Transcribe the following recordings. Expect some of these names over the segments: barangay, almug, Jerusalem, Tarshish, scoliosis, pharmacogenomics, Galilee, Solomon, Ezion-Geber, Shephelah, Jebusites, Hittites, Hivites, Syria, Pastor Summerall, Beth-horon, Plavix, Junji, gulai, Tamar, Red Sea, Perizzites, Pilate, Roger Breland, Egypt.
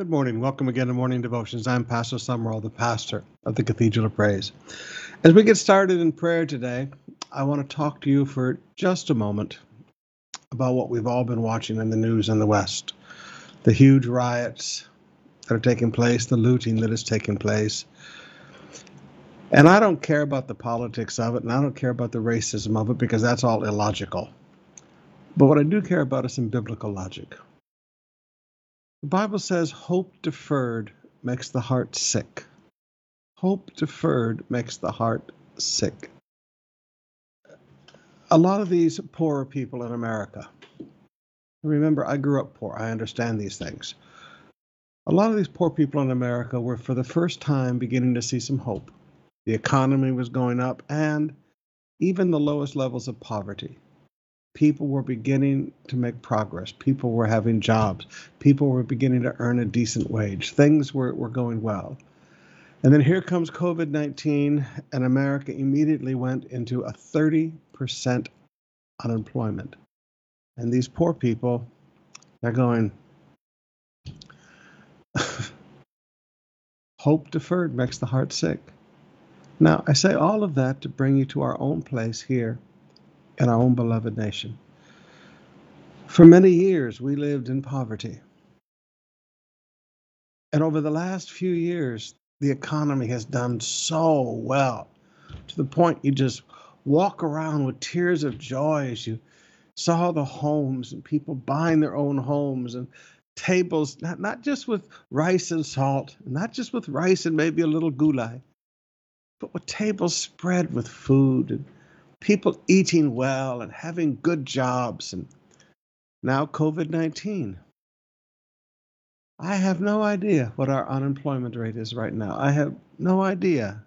Good morning. Welcome again to Morning Devotions. I'm Pastor Summerall, the pastor of the Cathedral of Praise. As we get started in prayer today, I want to talk to you for just a moment about what we've all been watching in the news in the West. The huge riots that are taking place, the looting that is taking place. And I don't care about the politics of it, and I don't care about the racism of it, because that's all illogical. But what I do care about is some biblical logic. The Bible says hope deferred makes the heart sick. Hope deferred makes the heart sick. A lot of these poorer people in America, remember, I grew up poor. I understand these things. A lot of these poor people in America were for the first time beginning to see some hope. The economy was going up, and even the lowest levels of poverty. People were beginning to make progress. People were having jobs. People were beginning to earn a decent wage. Things were going well. And then here comes COVID-19, and America immediately went into a 30% unemployment. And these poor people, they're going, hope deferred makes the heart sick. Now, I say all of that to bring you to our own place here in our own beloved nation. For many years, we lived in poverty. And over the last few years, the economy has done so well, to the point you just walk around with tears of joy as you saw the homes and people buying their own homes and tables, not just with rice and salt, not just with rice and maybe a little gulai, but with tables spread with food and people eating well and having good jobs, and now COVID-19. I have no idea what our unemployment rate is right now. I have no idea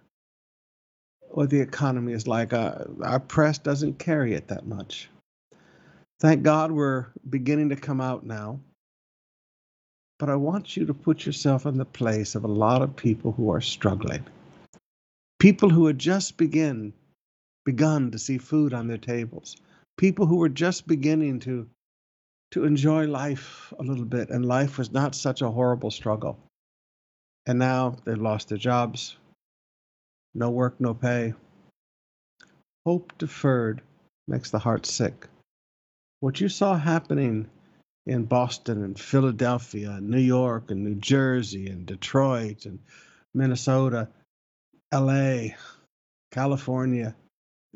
what the economy is like. Our press doesn't carry it that much. Thank God we're beginning to come out now. But I want you to put yourself in the place of a lot of people who are struggling. People who had just begun to see food on their tables. People who were just beginning to enjoy life a little bit, and life was not such a horrible struggle. And now they've lost their jobs. No work, no pay. Hope deferred makes the heart sick. What you saw happening in Boston and Philadelphia and New York and New Jersey and Detroit and Minnesota, LA, California,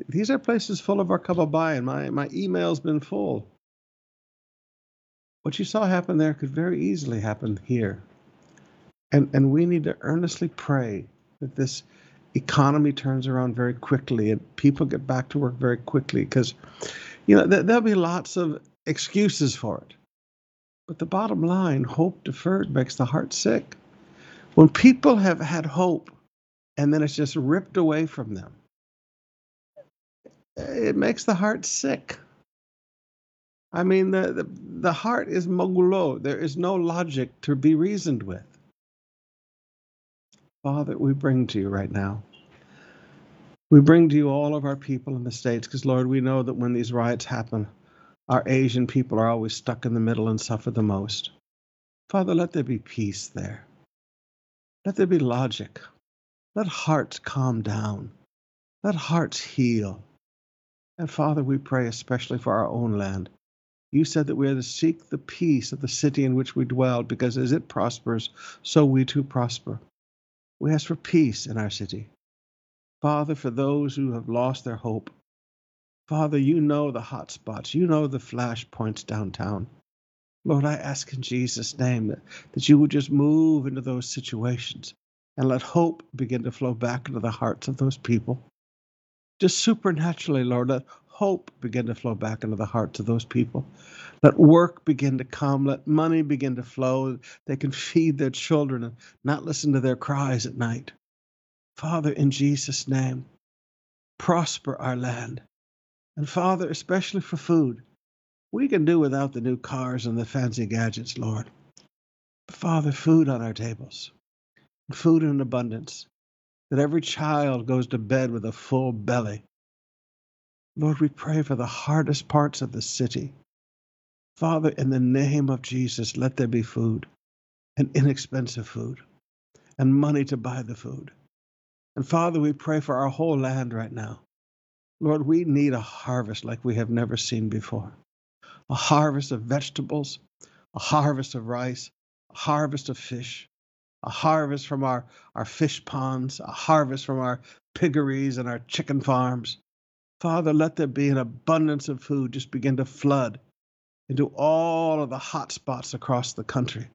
these are places full of our kababai, and my email's been full. What you saw happen there could very easily happen here. And we need to earnestly pray that this economy turns around very quickly and people get back to work very quickly, because there'll be lots of excuses for it. But the bottom line, hope deferred makes the heart sick. When people have had hope and then it's just ripped away from them, it makes the heart sick. I mean, the heart is mogulo. There is no logic to be reasoned with. Father, we bring to you right now. We bring to you all of our people in the States, because, Lord, we know that when these riots happen, our Asian people are always stuck in the middle and suffer the most. Father, let there be peace there. Let there be logic. Let hearts calm down. Let hearts heal. And Father, we pray especially for our own land. You said that we are to seek the peace of the city in which we dwell, because as it prospers, so we too prosper. We ask for peace in our city. Father, for those who have lost their hope, Father, you know the hot spots. You know the flash points downtown. Lord, I ask in Jesus' name that you would just move into those situations and let hope begin to flow back into the hearts of those people. Just supernaturally, Lord, let hope begin to flow back into the hearts of those people. Let work begin to come. Let money begin to flow. They can feed their children and not listen to their cries at night. Father, in Jesus' name, prosper our land. And Father, especially for food, we can do without the new cars and the fancy gadgets, Lord. But Father, food on our tables, food in abundance, that every child goes to bed with a full belly. Lord, we pray for the hardest parts of the city. Father, in the name of Jesus, let there be food. and inexpensive food and money to buy the food. And Father, we pray for our whole land right now. Lord, we need a harvest like we have never seen before. A harvest of vegetables, a harvest of rice, a harvest of fish, a harvest from our fish ponds, a harvest from our piggeries and our chicken farms. Father, let there be an abundance of food just begin to flood into all of the hot spots across the country,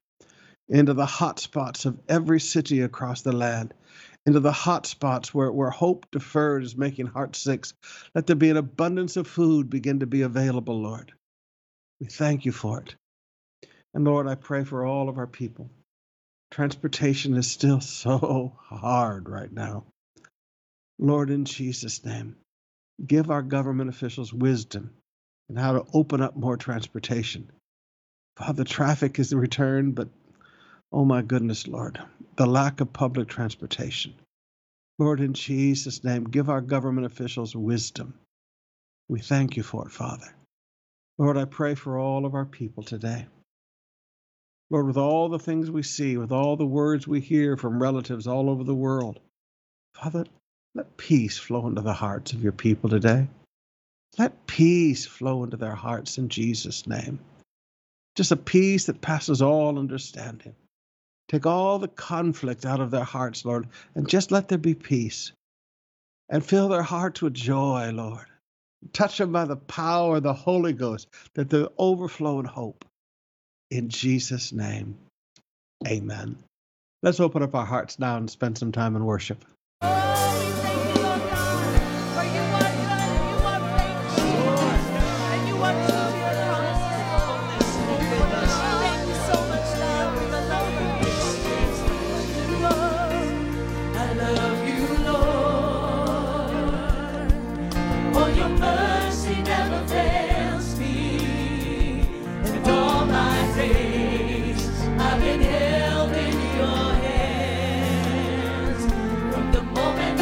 into the hot spots of every city across the land, into the hot spots where hope deferred is making hearts sick. Let there be an abundance of food begin to be available, Lord. We thank you for it. And Lord, I pray for all of our people. Transportation is still so hard right now. Lord, in Jesus' name, give our government officials wisdom in how to open up more transportation. Father, traffic is returned, but oh my goodness, Lord, the lack of public transportation. Lord, in Jesus' name, give our government officials wisdom. We thank you for it, Father. Lord, I pray for all of our people today. Lord, with all the things we see, with all the words we hear from relatives all over the world, Father, let peace flow into the hearts of your people today. Let peace flow into their hearts in Jesus' name. Just a peace that passes all understanding. Take all the conflict out of their hearts, Lord, and just let there be peace. And fill their hearts with joy, Lord. Touch them by the power of the Holy Ghost, that they overflow in hope. In Jesus' name, amen. Let's open up our hearts now and spend some time in worship. Moment.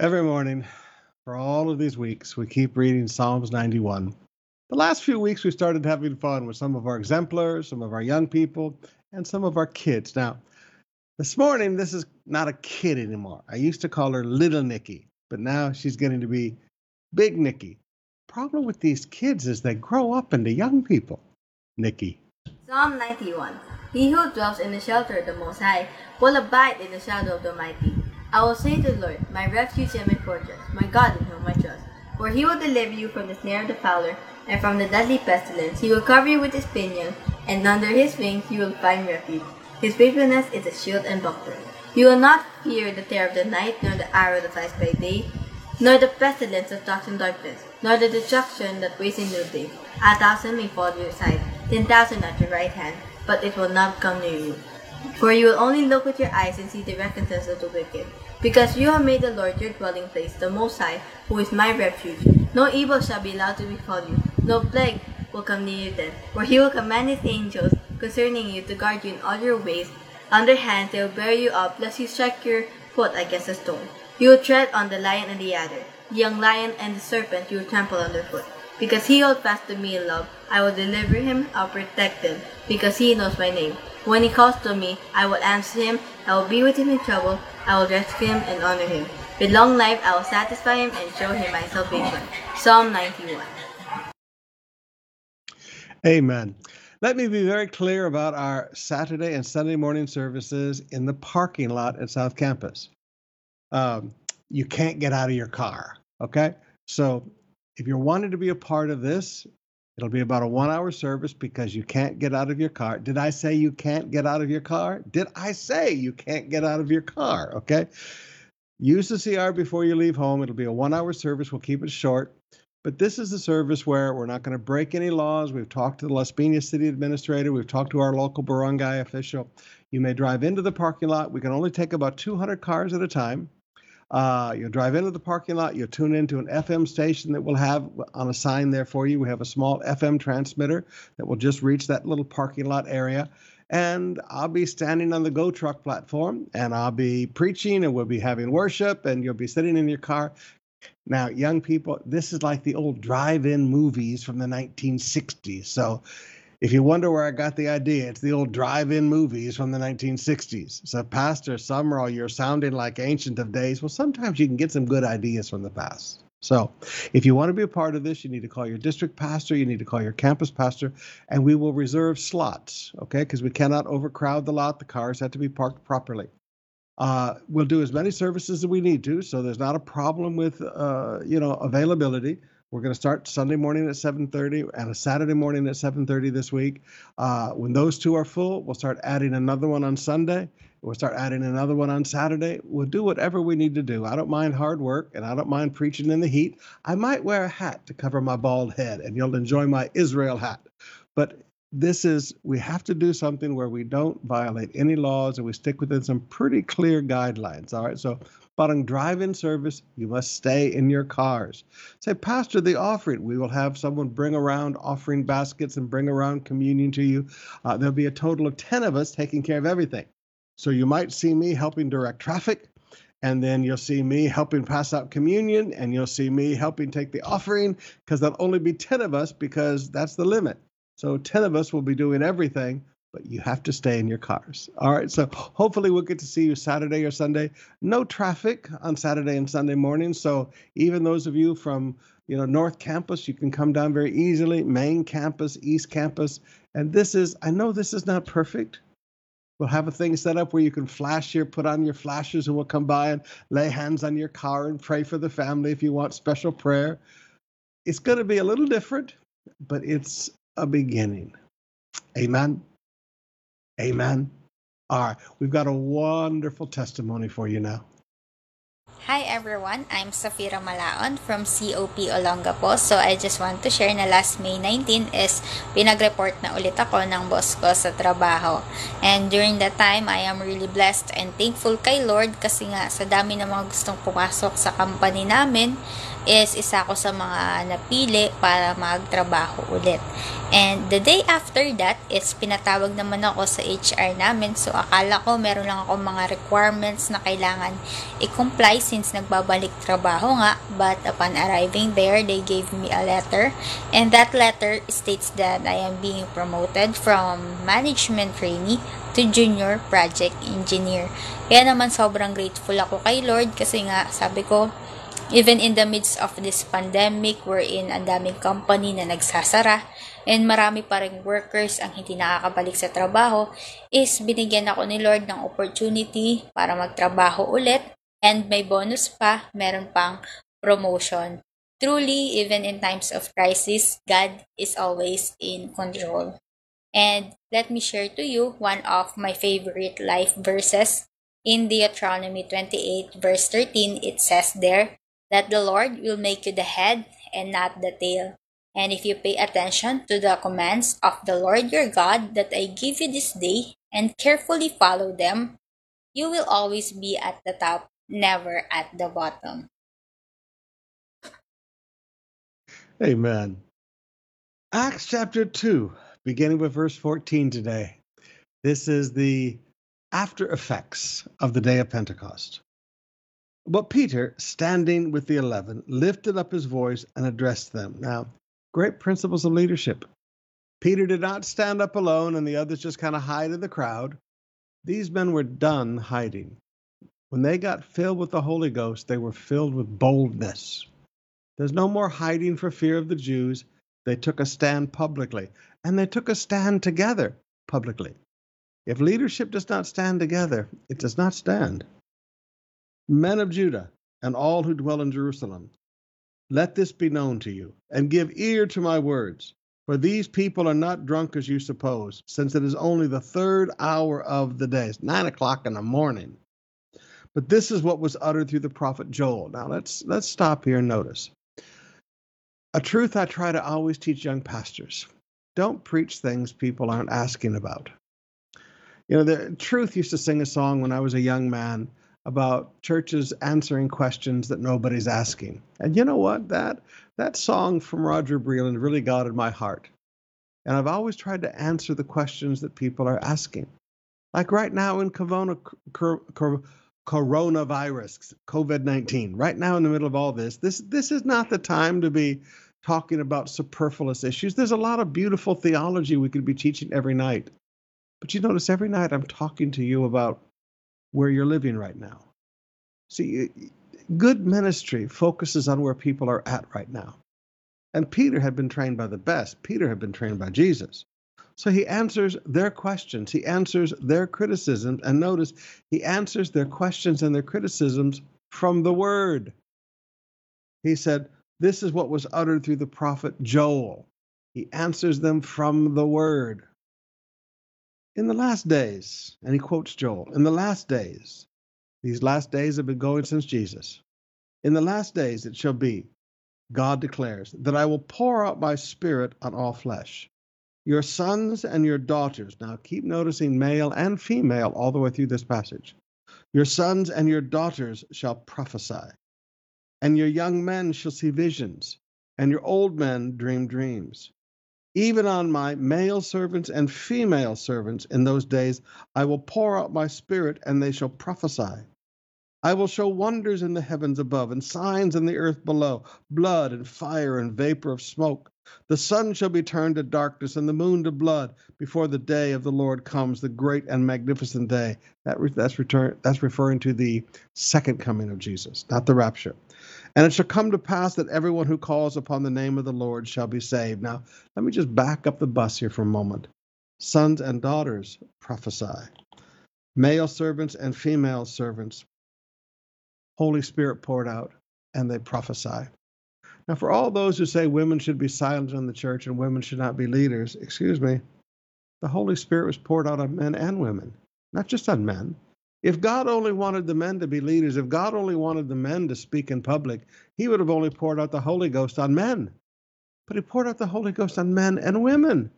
Every morning, for all of these weeks, we keep reading Psalms 91. The last few weeks, we started having fun with some of our exemplars, some of our young people, and some of our kids. Now, this morning, this is not a kid anymore. I used to call her Little Nikki, but now she's getting to be Big Nikki. Problem with these kids is they grow up into young people. Nikki. Psalm 91. He who dwells in the shelter of the Most High will abide in the shadow of the Mighty. I will say to the Lord, my refuge and my fortress, my God in whom I trust. For he will deliver you from the snare of the fowler and from the deadly pestilence. He will cover you with his pinions, and under his wings you will find refuge. His faithfulness is a shield and buckler. You will not fear the terror of the night, nor the arrow that flies by day, nor the pestilence that stalks in darkness, nor the destruction that wastes in noonday. 1,000 may fall at your side, 10,000 at your right hand, but it will not come near you. For you will only look with your eyes and see the recompense of the wicked. Because you have made the Lord your dwelling place, the Most High, who is my refuge. No evil shall be allowed to befall you, no plague will come near you then. For he will command his angels concerning you to guard you in all your ways. Under hands they will bear you up, lest you strike your foot against a stone. You will tread on the lion and the adder, the young lion and the serpent you will trample underfoot. Because he holds fast to me in love, I will deliver him, I will protect him, because he knows my name. When he calls to me, I will answer him, I will be with him in trouble, I will rescue him and honor him. With long life I will satisfy him and show him my salvation. Psalm 91. Amen. Let me be very clear about our Saturday and Sunday morning services in the parking lot at South Campus. You can't get out of your car, okay? So if you're wanting to be a part of this, it'll be about a 1-hour service because you can't get out of your car. Did I say you can't get out of your car? Did I say you can't get out of your car? Okay. Use the CR before you leave home. It'll be a 1-hour service. We'll keep it short. But this is the service where we're not going to break any laws. We've talked to the Las Piñas city administrator. We've talked to our local barangay official. You may drive into the parking lot. We can only take about 200 cars at a time. You'll drive into the parking lot, you'll tune into an FM station that will have on a sign there for you. We have a small FM transmitter that will just reach that little parking lot area. And I'll be standing on the Go Truck platform and I'll be preaching and we'll be having worship and you'll be sitting in your car. Now, young people, this is like the old drive-in movies from the 1960s. So if you wonder where I got the idea, it's the old drive-in movies from the 1960s. So, Pastor Summerall, you're sounding like Ancient of Days. Well, sometimes you can get some good ideas from the past. So, if you want to be a part of this, you need to call your district pastor, you need to call your campus pastor, and we will reserve slots, okay? Because we cannot overcrowd the lot. The cars have to be parked properly. We'll do as many services as we need to, so there's not a problem with, availability. We're going to start Sunday morning at 7:30 and a Saturday morning at 7:30 this week. When those two are full, we'll start adding another one on Sunday. We'll start adding another one on Saturday. We'll do whatever we need to do. I don't mind hard work, and I don't mind preaching in the heat. I might wear a hat to cover my bald head, and you'll enjoy my Israel hat. But we have to do something where we don't violate any laws and we stick within some pretty clear guidelines. All right. So parang drive-in service, you must stay in your cars. Say, Pastor, the offering. We will have someone bring around offering baskets and bring around communion to you. There'll be a total of 10 of us taking care of everything. So you might see me helping direct traffic, and then you'll see me helping pass out communion, and you'll see me helping take the offering, because there'll only be 10 of us because that's the limit. So 10 of us will be doing everything, but you have to stay in your cars. All right, so hopefully we'll get to see you Saturday or Sunday. No traffic on Saturday and Sunday morning, so even those of you from North Campus, you can come down very easily, Main Campus, East Campus. And this is, I know this is not perfect. We'll have a thing set up where you can flash here, put on your flashes, and we'll come by and lay hands on your car and pray for the family if you want special prayer. It's going to be a little different, but it's a beginning. Amen. Amen. All right. We've got a wonderful testimony for you now. Hi everyone, I'm Safira Malaon from COP Olongapo. So I just want to share na last May 19 is pinagreport na ulit ako ng boss ko sa trabaho. And during that time, I am really blessed and thankful kay Lord kasi nga sa dami na mga gustong pumasok sa company namin is isa ko sa mga napili para magtrabaho ulit. And the day after that is pinatawag naman ako sa HR namin. So akala ko meron lang ako mga requirements na kailangan i-comply since nagbabalik trabaho nga. But upon arriving there, they gave me a letter. And that letter states that I am being promoted from management trainee to junior project engineer. Kaya naman sobrang grateful ako kay Lord kasi nga sabi ko, even in the midst of this pandemic wherein ang daming company na nagsasara and marami pa ring workers ang hindi nakakabalik sa trabaho, is binigyan ako ni Lord ng opportunity para magtrabaho ulit and may bonus pa, meron pang promotion. Truly, even in times of crisis, God is always in control. And let me share to you one of my favorite life verses. In Deuteronomy 28 verse 13, it says there, that the Lord will make you the head and not the tail. And if you pay attention to the commands of the Lord your God that I give you this day and carefully follow them, you will always be at the top, never at the bottom. Amen. Acts chapter 2, beginning with verse 14 today. This is the after effects of the day of Pentecost. But Peter, standing with the 11, lifted up his voice and addressed them. Now, great principles of leadership. Peter did not stand up alone and the others just kind of hide in the crowd. These men were done hiding. When they got filled with the Holy Ghost, they were filled with boldness. There's no more hiding for fear of the Jews. They took a stand publicly, and they took a stand together publicly. If leadership does not stand together, it does not stand. Men of Judah and all who dwell in Jerusalem, let this be known to you, and give ear to my words. For these people are not drunk as you suppose, since it is only the 3rd hour of the day. It's 9 o'clock in the morning. But this is what was uttered through the prophet Joel. Now let's stop here and notice. A truth I try to always teach young pastors. Don't preach things people aren't asking about. The Truth used to sing a song when I was a young man about churches answering questions that nobody's asking. And you know what? That song from Roger Breland really got in my heart. And I've always tried to answer the questions that people are asking. Like right now in coronavirus, COVID-19, right now in the middle of all this is not the time to be talking about superfluous issues. There's a lot of beautiful theology we could be teaching every night. But you notice every night I'm talking to you about where you're living right now. See, good ministry focuses on where people are at right now. And Peter had been trained by the best. Peter had been trained by Jesus. So he answers their questions. He answers their criticisms. And notice, he answers their questions and their criticisms from the word. He said, this is what was uttered through the prophet Joel. He answers them from the word. In the last days, and he quotes Joel, in the last days, these last days have been going since Jesus. In the last days it shall be, God declares, that I will pour out my spirit on all flesh. your sons and your daughters. Now keep noticing male and female all the way through this passage. Your sons and your daughters shall prophesy, and your young men shall see visions, and your old men dream dreams. Even on my male servants and female servants in those days, I will pour out my spirit, and they shall prophesy. I will show wonders in the heavens above and signs in the earth below, blood and fire and vapor of smoke. The sun shall be turned to darkness and the moon to blood before the day of the Lord comes, the great and magnificent day. That's referring to the second coming of Jesus, not the rapture. And it shall come to pass that everyone who calls upon the name of the Lord shall be saved. Now, let me just back up the bus here for a moment. Sons and daughters prophesy. Male servants and female servants. Holy Spirit poured out, and they prophesy. Now, for all those who say women should be silent in the church and women should not be leaders, excuse me, the Holy Spirit was poured out on men and women, not just on men. If God only wanted the men to be leaders, if God only wanted the men to speak in public, he would have only poured out the Holy Ghost on men. But he poured out the Holy Ghost on men and women.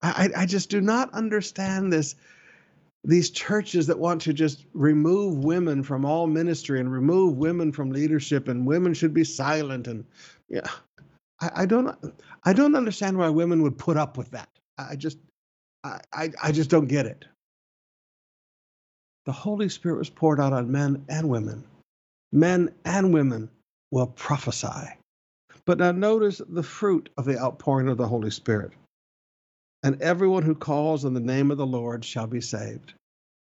I just do not understand this. These churches that want to just remove women from all ministry and remove women from leadership, and women should be silent, and yeah, I don't understand why women would put up with that. I just don't get it. The Holy Spirit was poured out on men and women. Men and women will prophesy. But now notice the fruit of the outpouring of the Holy Spirit. And everyone who calls on the name of the Lord shall be saved.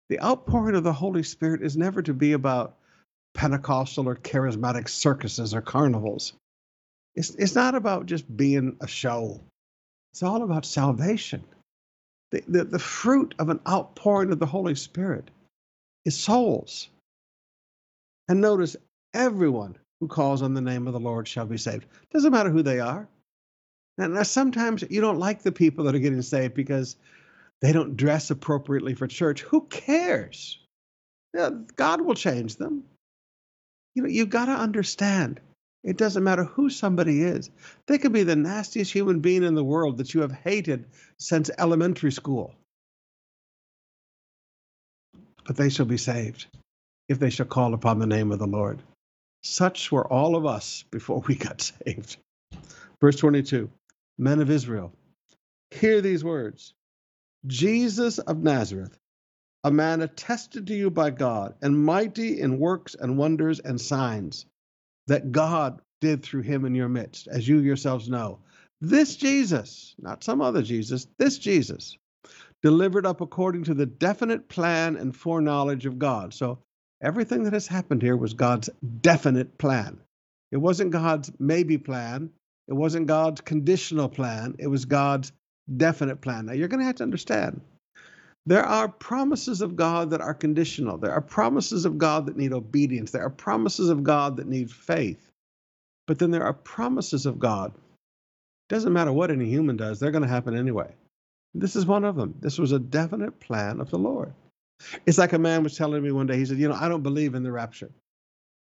The outpouring of the Holy Spirit is never to be about Pentecostal or charismatic circuses or carnivals. It's not about just being a show. It's all about salvation. The fruit of an outpouring of the Holy Spirit is souls. And notice, everyone who calls on the name of the Lord shall be saved. Doesn't matter who they are. Now, sometimes you don't like the people that are getting saved because they don't dress appropriately for church. Who cares? Yeah, God will change them. You know, you've got to understand, it doesn't matter who somebody is. They could be the nastiest human being in the world that you have hated since elementary school. But they shall be saved if they shall call upon the name of the Lord. Such were all of us before we got saved. Verse 22. Men of Israel, hear these words. Jesus of Nazareth, a man attested to you by God and mighty in works and wonders and signs that God did through him in your midst, as you yourselves know. This Jesus, not some other Jesus, this Jesus, delivered up according to the definite plan and foreknowledge of God. So everything that has happened here was God's definite plan. It wasn't God's maybe plan. It wasn't God's conditional plan. It was God's definite plan. Now, you're going to have to understand, there are promises of God that are conditional. There are promises of God that need obedience. There are promises of God that need faith. But then there are promises of God. It doesn't matter what any human does. They're going to happen anyway. This is one of them. This was a definite plan of the Lord. It's like a man was telling me one day, he said, you know, I don't believe in the rapture.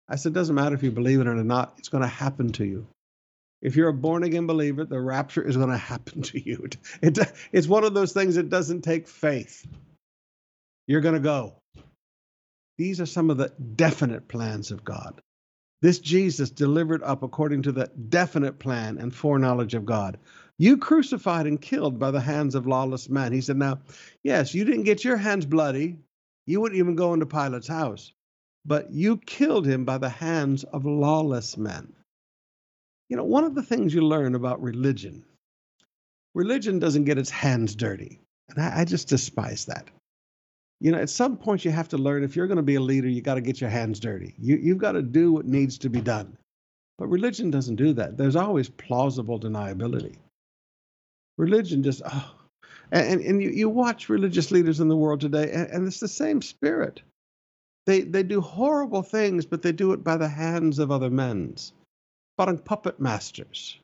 I said, it doesn't matter if you believe it or not. It's going to happen to you. If you're a born-again believer, the rapture is going to happen to you. It's one of those things that doesn't take faith. You're going to go. These are some of the definite plans of God. This Jesus delivered up according to the definite plan and foreknowledge of God. You crucified and killed by the hands of lawless men. He said, now, yes, you didn't get your hands bloody. You wouldn't even go into Pilate's house. But you killed him by the hands of lawless men. You know, one of the things you learn about religion, religion doesn't get its hands dirty. And I just despise that. You know, at some point you have to learn, if you're going to be a leader, you got to get your hands dirty. You've got to do what needs to be done. But religion doesn't do that. There's always plausible deniability. Religion just, you watch religious leaders in the world today, and it's the same spirit. They do horrible things, but they do it by the hands of other men's. On puppet masters.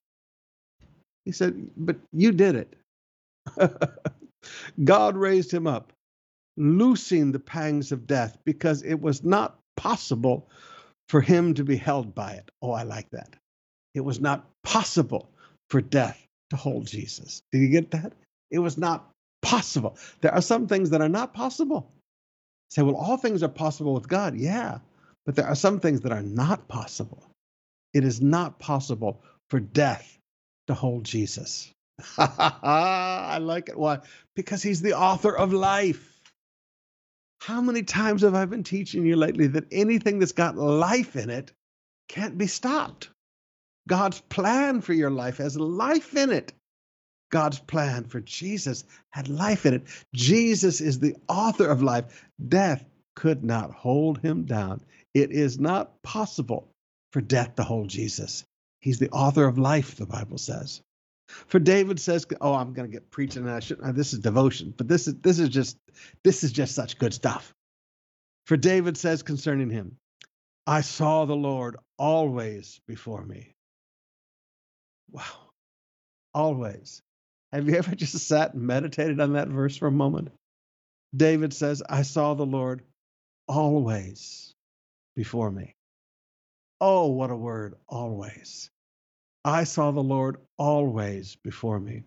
He said, but you did it. God raised him up, loosing the pangs of death, because it was not possible for him to be held by it. Oh, I like that. It was not possible for death to hold Jesus. Did you get that? It was not possible. There are some things that are not possible. Say, well, all things are possible with God. Yeah, but there are some things that are not possible. It is not possible for death to hold Jesus. I like it. Why? Because he's the author of life. How many times have I been teaching you lately that anything that's got life in it can't be stopped? God's plan for your life has life in it. God's plan for Jesus had life in it. Jesus is the author of life. Death could not hold him down. It is not possible for death to hold Jesus. He's the author of life, the Bible says. For David says, oh, I'm going to get preaching, and I shouldn't. This is devotion, but this is just such good stuff. For David says concerning him, I saw the Lord always before me. Wow, always. Have you ever just sat and meditated on that verse for a moment? David says, I saw the Lord always before me. Oh, what a word, always. I saw the Lord always before me.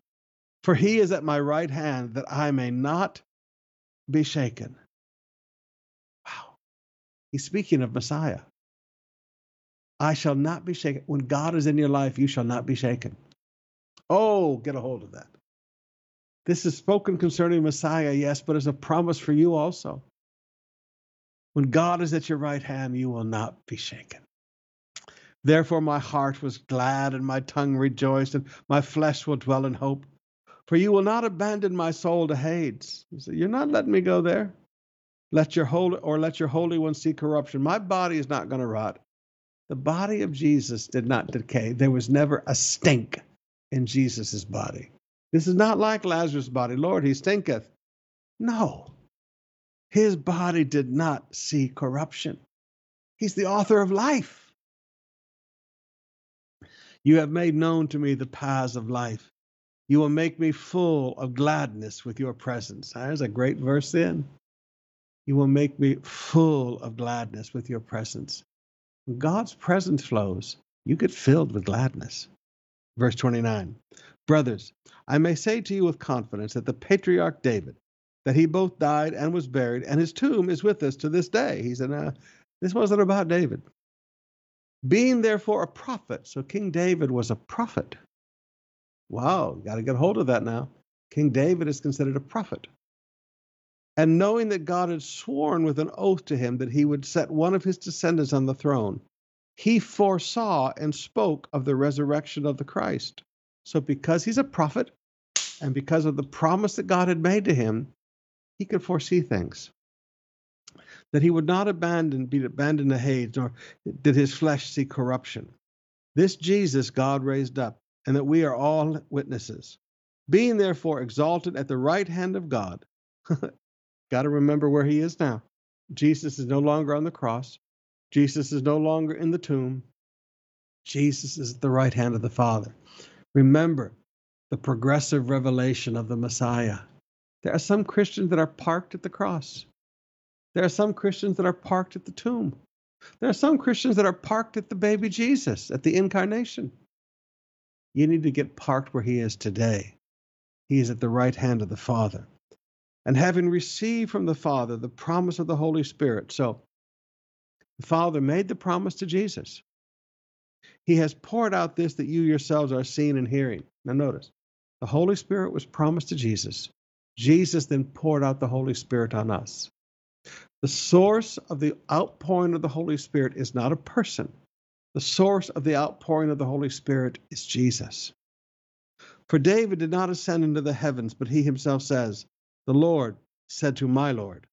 For he is at my right hand that I may not be shaken. Wow. He's speaking of Messiah. I shall not be shaken. When God is in your life, you shall not be shaken. Oh, get a hold of that. This is spoken concerning Messiah, yes, but it's a promise for you also. When God is at your right hand, you will not be shaken. Therefore my heart was glad, and my tongue rejoiced, and my flesh will dwell in hope. For you will not abandon my soul to Hades. You say, you're not letting me go there. Let your Holy One see corruption. My body is not going to rot. The body of Jesus did not decay. There was never a stink in Jesus' body. This is not like Lazarus' body. Lord, he stinketh. No. His body did not see corruption. He's the author of life. You have made known to me the paths of life. You will make me full of gladness with your presence. There's a great verse then. You will make me full of gladness with your presence. When God's presence flows, you get filled with gladness. Verse 29, brothers, I may say to you with confidence that the patriarch David, that he both died and was buried, and his tomb is with us to this day. He said, this wasn't about David. Being therefore a prophet. So King David was a prophet. Wow, got to get hold of that now. King David is considered a prophet. And knowing that God had sworn with an oath to him that he would set one of his descendants on the throne, he foresaw and spoke of the resurrection of the Christ. So because he's a prophet and because of the promise that God had made to him, he could foresee things. That he would not be abandoned to Hades, nor did his flesh see corruption. This Jesus God raised up, and that we are all witnesses. Being therefore exalted at the right hand of God. Got to remember where he is now. Jesus is no longer on the cross. Jesus is no longer in the tomb. Jesus is at the right hand of the Father. Remember the progressive revelation of the Messiah. There are some Christians that are parked at the cross. There are some Christians that are parked at the tomb. There are some Christians that are parked at the baby Jesus, at the incarnation. You need to get parked where he is today. He is at the right hand of the Father. And having received from the Father the promise of the Holy Spirit. So the Father made the promise to Jesus. He has poured out this that you yourselves are seeing and hearing. Now notice, the Holy Spirit was promised to Jesus. Jesus then poured out the Holy Spirit on us. The source of the outpouring of the Holy Spirit is not a person. The source of the outpouring of the Holy Spirit is Jesus. For David did not ascend into the heavens, but he himself says, the Lord said to my Lord,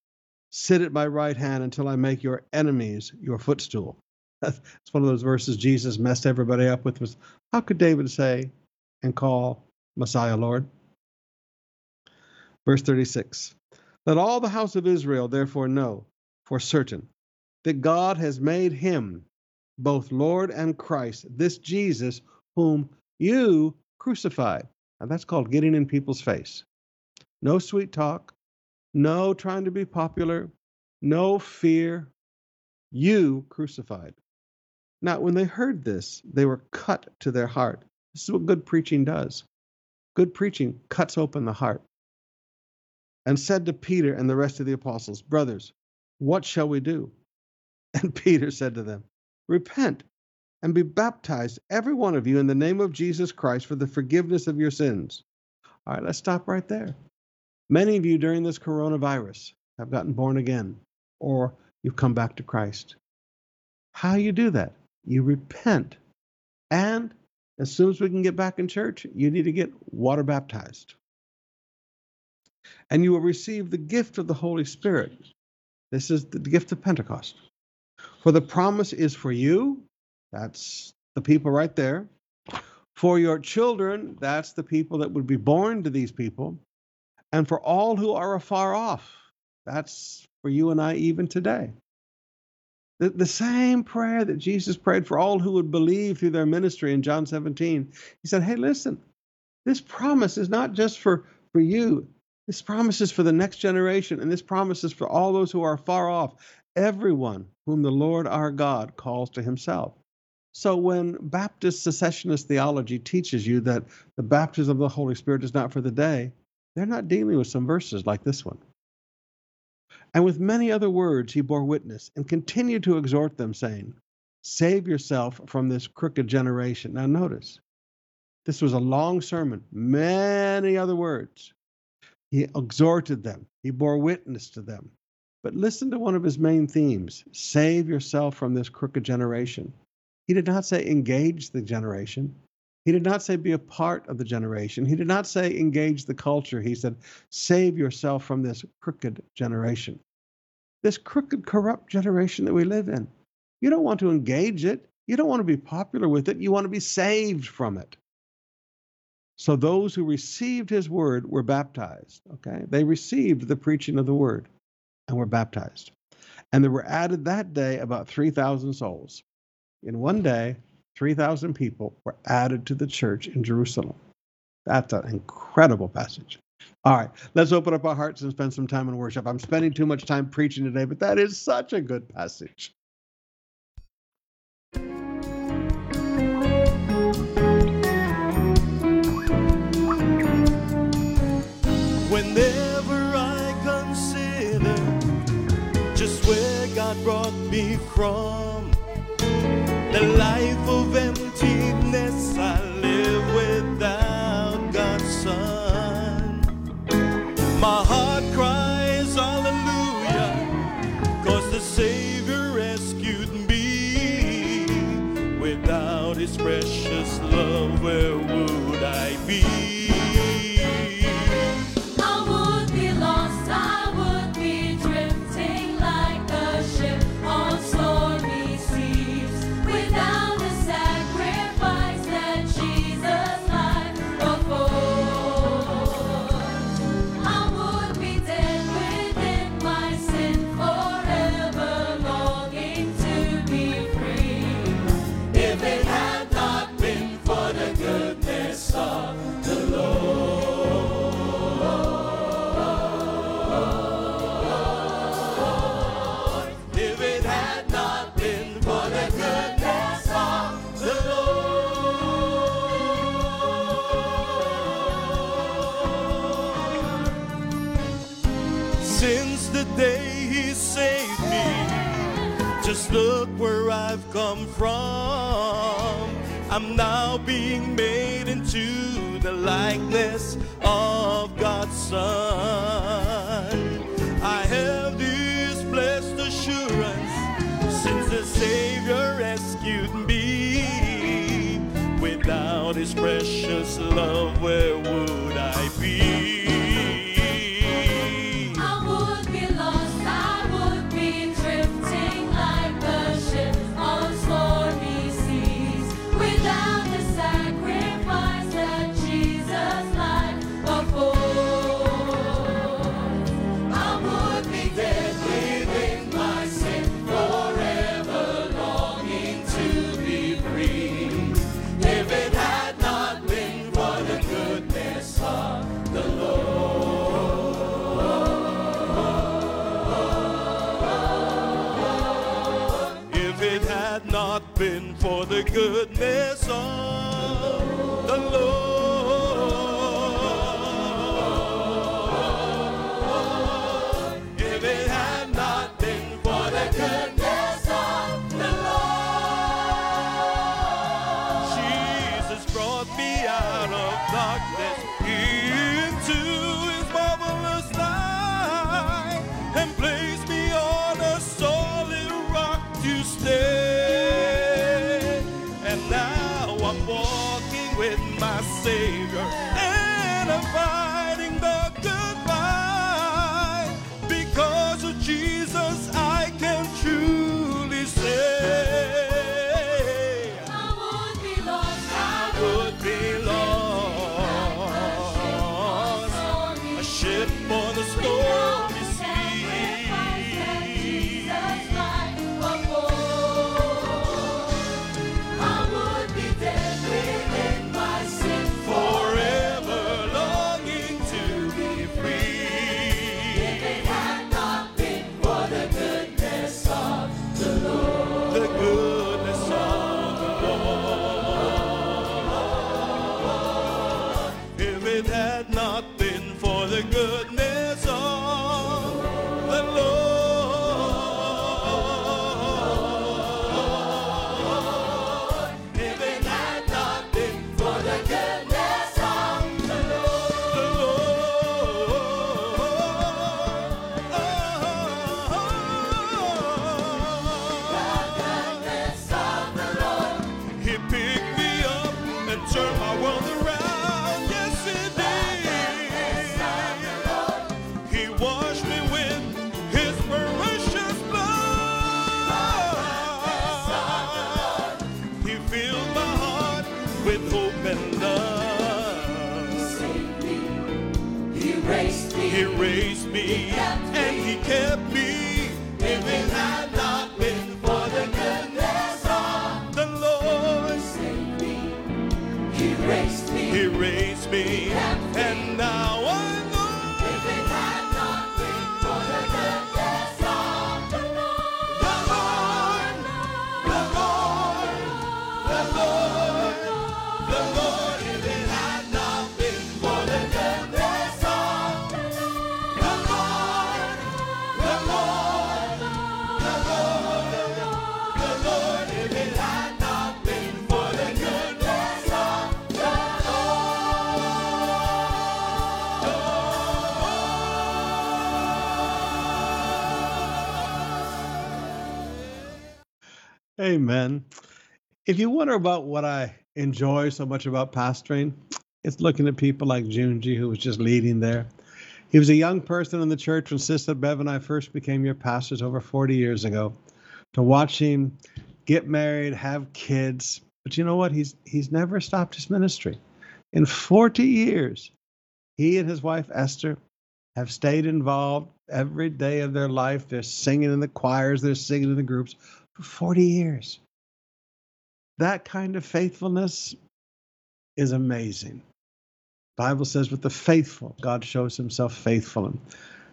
sit at my right hand until I make your enemies your footstool. That's one of those verses Jesus messed everybody up with. Was how could David say and call Messiah Lord? Verse 36. Let all the house of Israel therefore know for certain that God has made him both Lord and Christ, this Jesus whom you crucified. And that's called getting in people's face. No sweet talk, no trying to be popular, no fear. You crucified. Now, when they heard this, they were cut to their heart. This is what good preaching does. Good preaching cuts open the heart. And said to Peter and the rest of the apostles, "Brothers, what shall we do?" And Peter said to them, "Repent and be baptized, every one of you, in the name of Jesus Christ for the forgiveness of your sins." All right, let's stop right there. Many of you during this coronavirus have gotten born again, or you've come back to Christ. How you do that? You repent. And as soon as we can get back in church, you need to get water baptized. And you will receive the gift of the Holy Spirit. This is the gift of Pentecost. For the promise is for you, that's the people right there. For your children, that's the people that would be born to these people. And for all who are afar off, that's for you and I even today. The same prayer that Jesus prayed for all who would believe through their ministry in John 17. He said, hey, listen, this promise is not just for you. This promise is for the next generation, and this promise is for all those who are far off, everyone whom the Lord our God calls to himself. So when Baptist secessionist theology teaches you that the baptism of the Holy Spirit is not for the day, they're not dealing with some verses like this one. And with many other words he bore witness and continued to exhort them, saying, "Save yourself from this crooked generation." Now notice, this was a long sermon, many other words. He exhorted them. He bore witness to them. But listen to one of his main themes. Save yourself from this crooked generation. He did not say engage the generation. He did not say be a part of the generation. He did not say engage the culture. He said save yourself from this crooked generation. This crooked, corrupt generation that we live in. You don't want to engage it. You don't want to be popular with it. You want to be saved from it. So those who received his word were baptized, okay? They received the preaching of the word and were baptized. And there were added that day about 3,000 souls. In one day, 3,000 people were added to the church in Jerusalem. That's an incredible passage. All right, let's open up our hearts and spend some time in worship. I'm spending too much time preaching today, but that is such a good passage. Whenever I consider just where God brought me from, the life of emptiness I live without God's Son, my heart cries hallelujah, 'cause the Savior rescued me. Without his precious love, where would I be? Look where I've come from. I'm now being made into the likeness of God's Son. I have this blessed assurance since the Savior rescued me. Without his precious love, where would I be? For the goodness of the Lord. Savior, and I'm fighting the good fight. Because of Jesus, I can truly say, I would be lost, I would be lost, a ship for the stormy sea. I would be dead within my sin, forever longing to be free. If it had not been for the goodness of the Lord, the goodness of the Lord. If it had not been for the goodness of the Lord. If it had not been for the goodness of the Lord. He picked me up and turned my world around. Yes, he did. He washed me with his precious blood. He filled my heart with hope and love. He raised me, He raised me and He kept me. If it had not been for the goodness of the Lord, He raised me, He raised me, and now I know. If it had not been for the goodness of the Lord, the Lord, the Lord, the Lord. If it had not been for the goodness of the Lord, the Lord, the Lord, the Lord. If it had not been for the goodness of the Amen. If you wonder about what I enjoy so much about pastoring, it's looking at people like Junji, who was just leading there. He was a young person in the church when Sister Bev and I first became your pastors over 40 years ago. To watch him get married, have kids, but you know what? He's never stopped his ministry. In 40 years, he and his wife Esther have stayed involved every day of their life. They're singing in the choirs, they're singing in the groups for 40 years. That kind of faithfulness is amazing. Bible says with the faithful, God shows himself faithful. And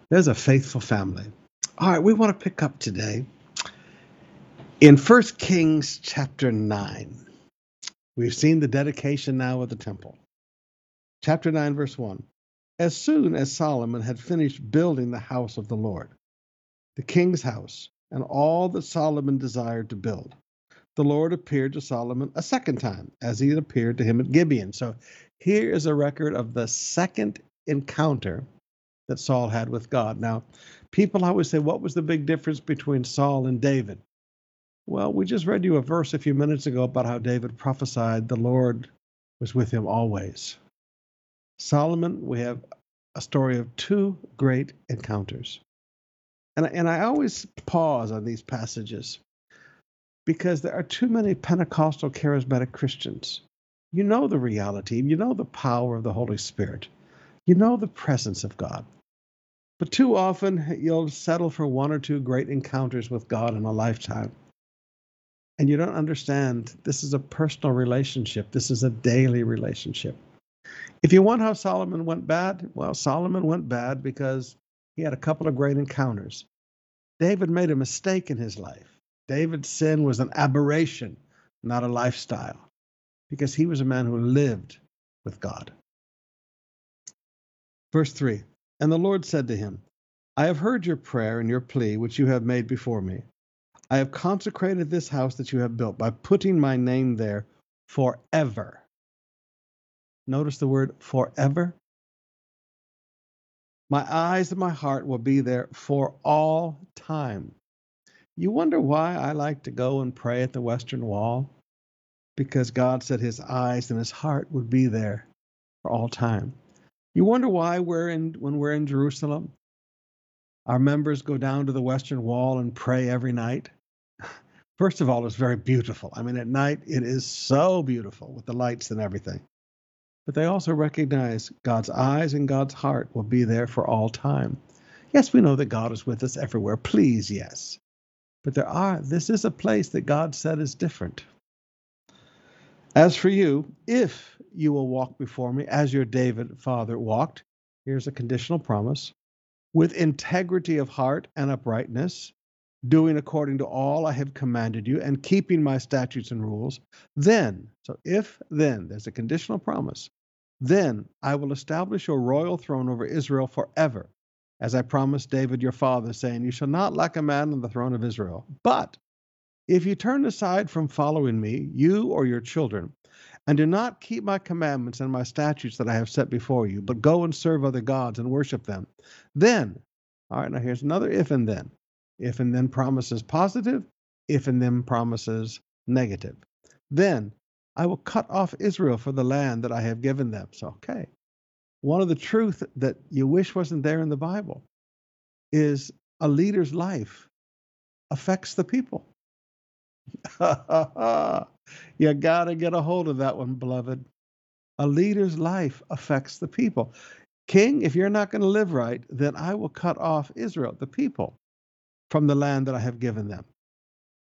there's a faithful family. All right, we want to pick up today in 1 Kings chapter 9. We've seen the dedication now of the temple. Chapter 9, verse 1. As soon as Solomon had finished building the house of the Lord, the king's house, and all that Solomon desired to build, the Lord appeared to Solomon a second time, as he had appeared to him at Gibeon. So here is a record of the second encounter that Saul had with God. Now, people always say, what was the big difference between Saul and David? Well, we just read you a verse a few minutes ago about how David prophesied the Lord was with him always. Solomon, we have a story of two great encounters. And I always pause on these passages because there are too many Pentecostal charismatic Christians. You know the reality, you know the power of the Holy Spirit, you know the presence of God. But too often you'll settle for one or two great encounters with God in a lifetime. And you don't understand, this is a personal relationship. This is a daily relationship. If you want how Solomon went bad, well, Solomon went bad because he had a couple of great encounters. David made a mistake in his life. David's sin was an aberration, not a lifestyle, because he was a man who lived with God. Verse 3, and the Lord said to him, I have heard your prayer and your plea, which you have made before me. I have consecrated this house that you have built by putting my name there forever. Notice the word forever. My eyes and my heart will be there for all time. You wonder why I like to go and pray at the Western Wall? Because God said his eyes and his heart would be there for all time. You wonder why when we're in Jerusalem, our members go down to the Western Wall and pray every night. First of all, it's very beautiful. I mean, at night, it is so beautiful with the lights and everything. But they also recognize God's eyes and God's heart will be there for all time. Yes, we know that God is with us everywhere. Please, yes. But this is a place that God said is different. As for you, if you will walk before me as your David father walked, here's a conditional promise, with integrity of heart and uprightness, doing according to all I have commanded you and keeping my statutes and rules, then, there's a conditional promise, then I will establish your royal throne over Israel forever, as I promised David your father, saying, you shall not lack a man on the throne of Israel. But if you turn aside from following me, you or your children, and do not keep my commandments and my statutes that I have set before you, but go and serve other gods and worship them, then, all right, now here's another if and then. If and then promises positive, if and then promises negative. Then I will cut off Israel for the land that I have given them. So, okay. One of the truth that you wish wasn't there in the Bible is a leader's life affects the people. You got to get a hold of that one, beloved. A leader's life affects the people. King, if you're not going to live right, then I will cut off Israel, the people, from the land that I have given them.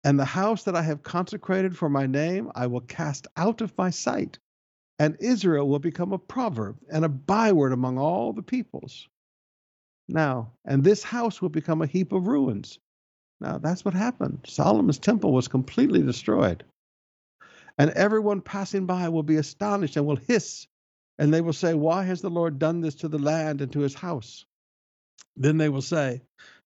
And the house that I have consecrated for my name, I will cast out of my sight. And Israel will become a proverb and a byword among all the peoples. Now, and this house will become a heap of ruins. Now, that's what happened. Solomon's temple was completely destroyed. And everyone passing by will be astonished and will hiss. And they will say, why has the Lord done this to the land and to his house? Then they will say,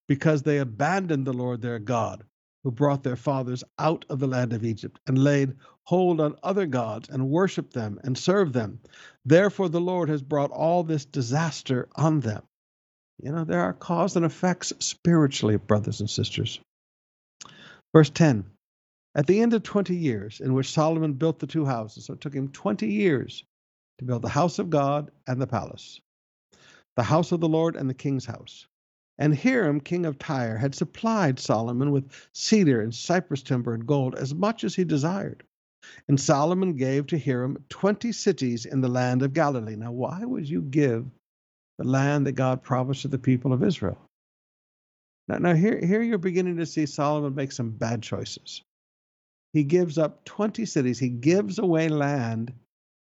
because they abandoned the Lord their God, who brought their fathers out of the land of Egypt, and laid hold on other gods, and worshiped them, and served them. Therefore the Lord has brought all this disaster on them. You know, there are cause and effects spiritually, brothers and sisters. Verse 10, at the end of 20 years in which Solomon built the two houses, so it took him 20 years to build the house of God and the palace, the house of the Lord and the king's house. And Hiram, king of Tyre, had supplied Solomon with cedar and cypress timber and gold, as much as he desired. And Solomon gave to Hiram 20 cities in the land of Galilee. Now, why would you give the land that God promised to the people of Israel? Now here you're beginning to see Solomon make some bad choices. He gives up 20 cities. He gives away land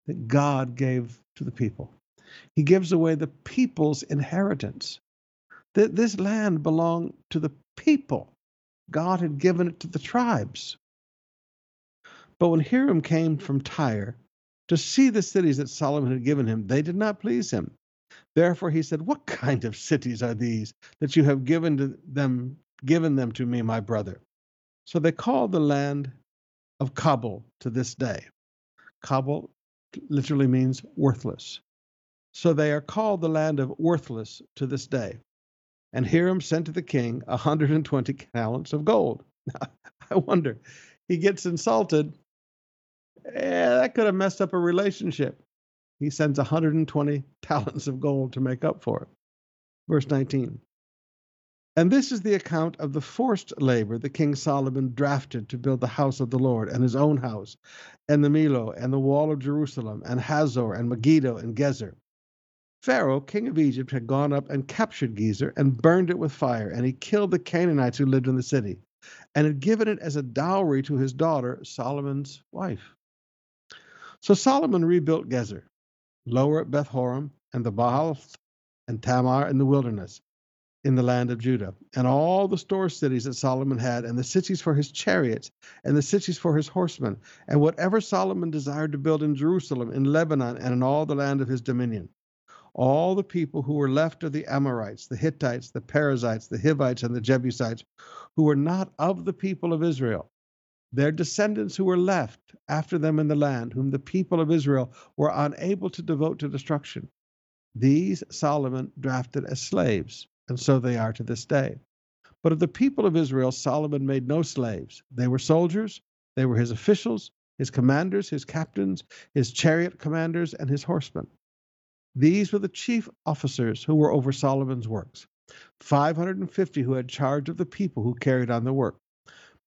that God gave to the people. He gives away the people's inheritance. This land belonged to the people. God had given it to the tribes. But when Hiram came from Tyre to see the cities that Solomon had given him, they did not please him. Therefore he said, what kind of cities are these that you have given them to me, my brother? So they call the land of Kabul to this day. Kabul literally means worthless. So they are called the land of worthless to this day. And Hiram sent to the king 120 talents of gold. I wonder, he gets insulted. That could have messed up a relationship. He sends 120 talents of gold to make up for it. Verse 19. And this is the account of the forced labor that King Solomon drafted to build the house of the Lord and his own house, and the Milo, and the wall of Jerusalem, and Hazor, and Megiddo, and Gezer. Pharaoh, king of Egypt, had gone up and captured Gezer and burned it with fire, and he killed the Canaanites who lived in the city, and had given it as a dowry to his daughter, Solomon's wife. So Solomon rebuilt Gezer, lower at Beth-horon, and the Baalath, and Tamar in the wilderness, in the land of Judah, and all the store cities that Solomon had, and the cities for his chariots, and the cities for his horsemen, and whatever Solomon desired to build in Jerusalem, in Lebanon, and in all the land of his dominion. All the people who were left of the Amorites, the Hittites, the Perizzites, the Hivites, and the Jebusites, who were not of the people of Israel, their descendants who were left after them in the land, whom the people of Israel were unable to devote to destruction, these Solomon drafted as slaves, and so they are to this day. But of the people of Israel, Solomon made no slaves. They were soldiers, they were his officials, his commanders, his captains, his chariot commanders, and his horsemen. These were the chief officers who were over Solomon's works, 550 who had charge of the people who carried on the work.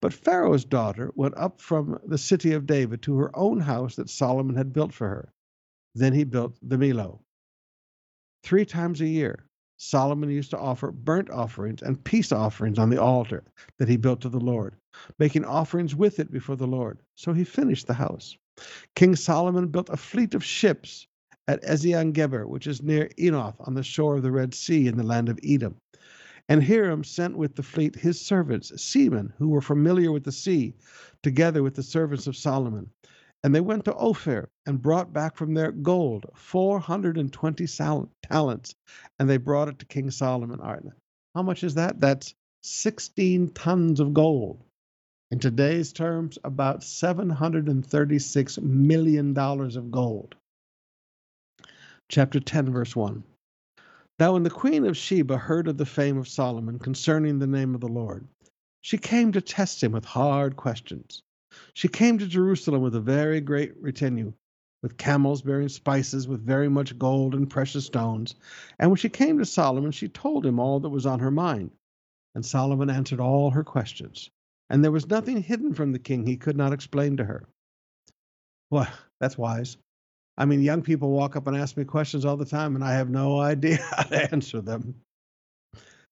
But Pharaoh's daughter went up from the city of David to her own house that Solomon had built for her. Then he built the Milo. 3 times a year, Solomon used to offer burnt offerings and peace offerings on the altar that he built to the Lord, making offerings with it before the Lord. So he finished the house. King Solomon built a fleet of ships at Ezion-Geber, which is near Enoth, on the shore of the Red Sea in the land of Edom. And Hiram sent with the fleet his servants, seamen, who were familiar with the sea, together with the servants of Solomon. And they went to Ophir and brought back from there gold, 420 talents, and they brought it to King Solomon. How much is that? That's 16 tons of gold. In today's terms, about $736 million of gold. Chapter 10, verse 1. Now when the queen of Sheba heard of the fame of Solomon concerning the name of the Lord, she came to test him with hard questions. She came to Jerusalem with a very great retinue, with camels bearing spices, with very much gold and precious stones. And when she came to Solomon, she told him all that was on her mind. And Solomon answered all her questions. And there was nothing hidden from the king he could not explain to her. Well, that's wise. I mean, young people walk up and ask me questions all the time, and I have no idea how to answer them.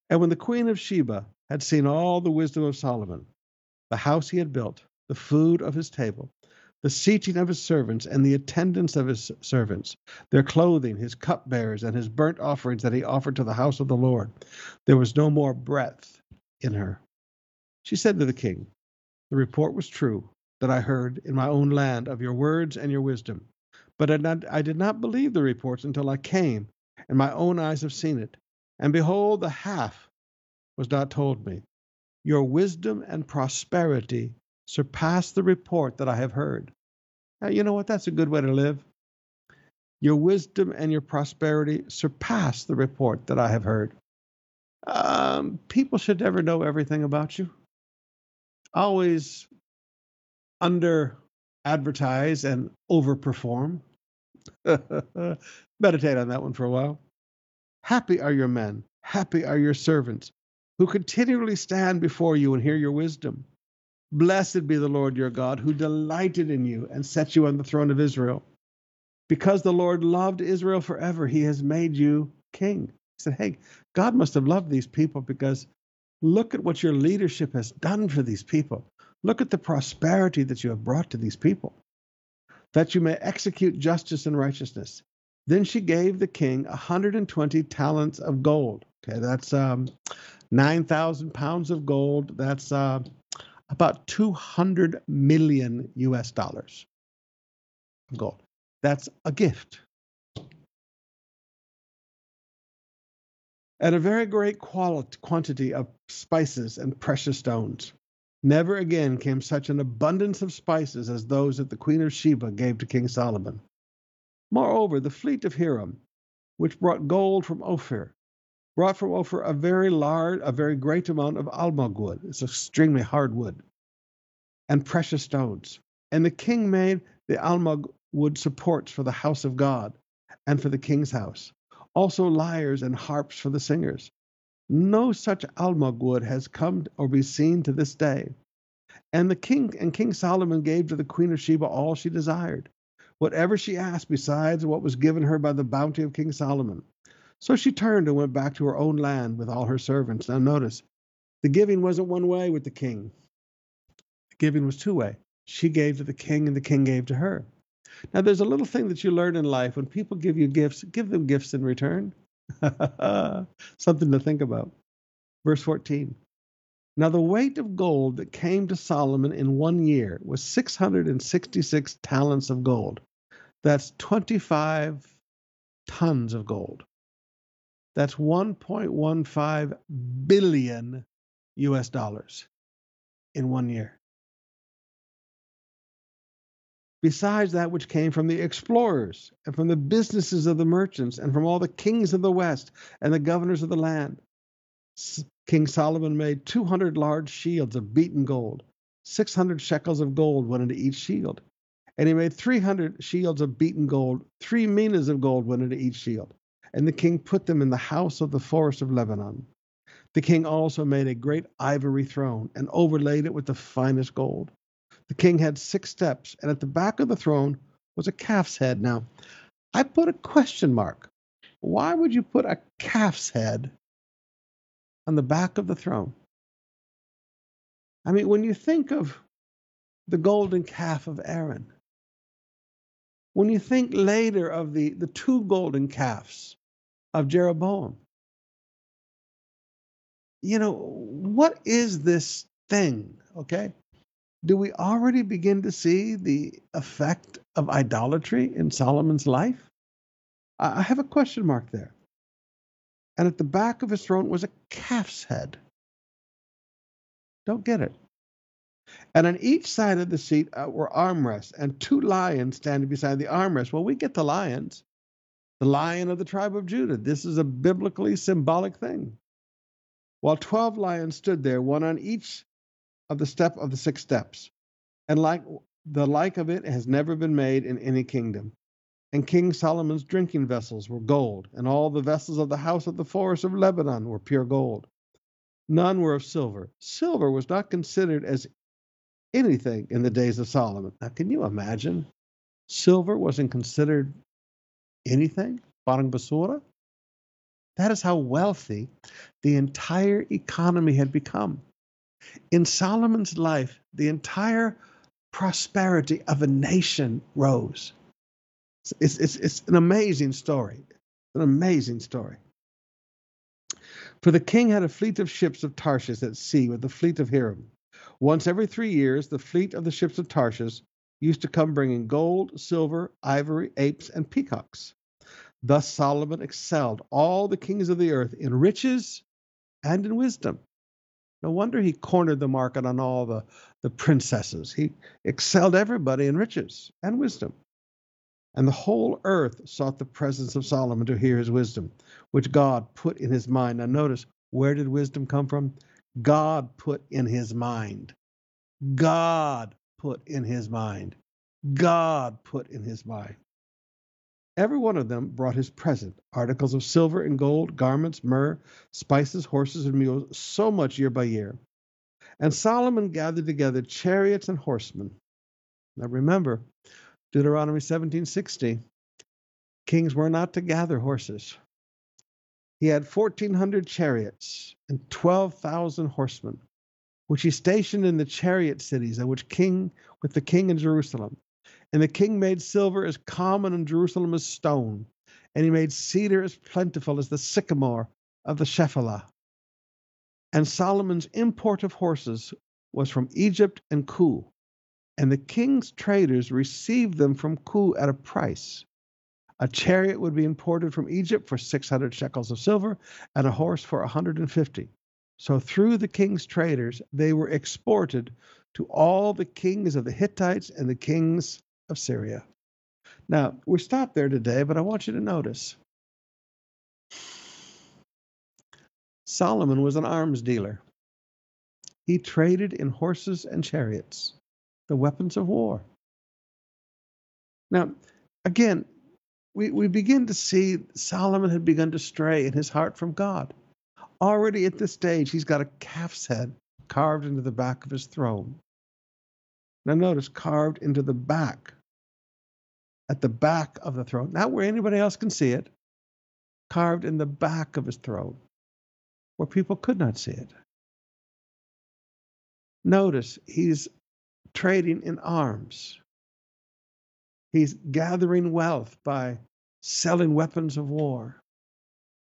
And when the queen of Sheba had seen all the wisdom of Solomon, the house he had built, the food of his table, the seating of his servants, and the attendance of his servants, their clothing, his cupbearers, and his burnt offerings that he offered to the house of the Lord, there was no more breadth in her. She said to the king, "The report was true that I heard in my own land of your words and your wisdom. But I did not believe the reports until I came, and my own eyes have seen it. And behold, the half was not told me. Your wisdom and prosperity surpass the report that I have heard." Now, you know what? That's a good way to live. Your wisdom and your prosperity surpass the report that I have heard. People should never know everything about you. Always advertise and overperform. Meditate on that one for a while. Happy are your men, happy are your servants, who continually stand before you and hear your wisdom. Blessed be the Lord your God, who delighted in you and set you on the throne of Israel. Because the Lord loved Israel forever, he has made you king. He said, hey, God must have loved these people, because look at what your leadership has done for these people. Look at the prosperity that you have brought to these people, that you may execute justice and righteousness. Then she gave the king 120 talents of gold. Okay, that's 9,000 pounds of gold. That's about 200 million U.S. dollars of gold. That's a gift. And a very great quantity of spices and precious stones. Never again came such an abundance of spices as those that the queen of Sheba gave to King Solomon. Moreover, the fleet of Hiram, which brought gold from Ophir, brought from Ophir a very great amount of almug wood. It's extremely hard wood, and precious stones. And the king made the almug wood supports for the house of God and for the king's house, also lyres and harps for the singers. No such almug wood has come or be seen to this day. And King Solomon gave to the queen of Sheba all she desired, whatever she asked besides what was given her by the bounty of King Solomon. So she turned and went back to her own land with all her servants. Now notice, the giving wasn't one way with the king. The giving was two way. She gave to the king and the king gave to her. Now there's a little thing that you learn in life. When people give you gifts, give them gifts in return. Something to think about. Verse 14. Now the weight of gold that came to Solomon in one year was 666 talents of gold. That's 25 tons of gold. That's 1.15 billion U.S. dollars in one year. Besides that which came from the explorers and from the businesses of the merchants and from all the kings of the West and the governors of the land. King Solomon made 200 large shields of beaten gold. 600 shekels of gold went into each shield. And he made 300 shields of beaten gold, 3 minas of gold went into each shield. And the king put them in the house of the forest of Lebanon. The king also made a great ivory throne and overlaid it with the finest gold. The king had 6 steps, and at the back of the throne was a calf's head. Now, I put a question mark. Why would you put a calf's head on the back of the throne? I mean, when you think of the golden calf of Aaron, when you think later of the 2 golden calves of Jeroboam, you know, what is this thing, okay? Do we already begin to see the effect of idolatry in Solomon's life? I have a question mark there. And at the back of his throne was a calf's head. Don't get it. And on each side of the seat were armrests and 2 lions standing beside the armrests. Well, we get the lions, the lion of the tribe of Judah. This is a biblically symbolic thing. While 12 lions stood there, one on each of the step of the 6 steps. And the like of it has never been made in any kingdom. And King Solomon's drinking vessels were gold, and all the vessels of the house of the forest of Lebanon were pure gold. None were of silver. Silver was not considered as anything in the days of Solomon. Now, can you imagine? Silver wasn't considered anything? Parang basura? That is how wealthy the entire economy had become. In Solomon's life, the entire prosperity of a nation rose. It's an amazing story. An amazing story. For the king had a fleet of ships of Tarshish at sea with the fleet of Hiram. Once every 3 years, the fleet of the ships of Tarshish used to come bringing gold, silver, ivory, apes, and peacocks. Thus Solomon excelled all the kings of the earth in riches and in wisdom. No wonder he cornered the market on all the princesses. He excelled everybody in riches and wisdom. And the whole earth sought the presence of Solomon to hear his wisdom, which God put in his mind. Now notice, where did wisdom come from? God put in his mind. God put in his mind. God put in his mind. Every one of them brought his present, articles of silver and gold, garments, myrrh, spices, horses, and mules, so much year by year. And Solomon gathered together chariots and horsemen. Now remember, Deuteronomy 17:60, kings were not to gather horses. He had 1,400 chariots and 12,000 horsemen, which he stationed in the chariot cities, and with the king in Jerusalem. And the king made silver as common in Jerusalem as stone, and he made cedar as plentiful as the sycamore of the Shephelah. And Solomon's import of horses was from Egypt and Kuh, and the king's traders received them from Kuh at a price. A chariot would be imported from Egypt for 600 shekels of silver, and a horse for 150. So through the king's traders, they were exported to all the kings of the Hittites and the kings of Syria. Now, we're stopped there today, but I want you to notice. Solomon was an arms dealer. He traded in horses and chariots, the weapons of war. Now, again, we begin to see Solomon had begun to stray in his heart from God. Already at this stage, he's got a calf's head carved into the back of his throne. Now notice, carved into the back, at the back of the throne. Not where anybody else can see it. Carved in the back of his throne, where people could not see it. Notice, he's trading in arms. He's gathering wealth by selling weapons of war.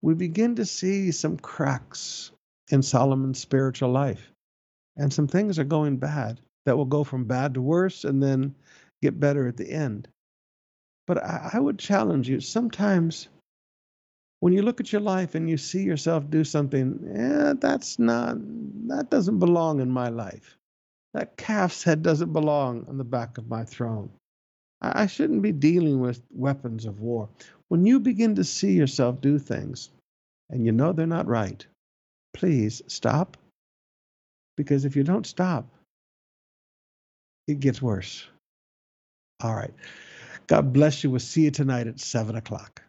We begin to see some cracks in Solomon's spiritual life. And some things are going bad that will go from bad to worse and then get better at the end. But I would challenge you, sometimes when you look at your life and you see yourself do something, that doesn't belong in my life. That calf's head doesn't belong on the back of my throne. I shouldn't be dealing with weapons of war. When you begin to see yourself do things and you know they're not right, please stop. Because if you don't stop, it gets worse. All right. God bless you. We'll see you tonight at 7 o'clock.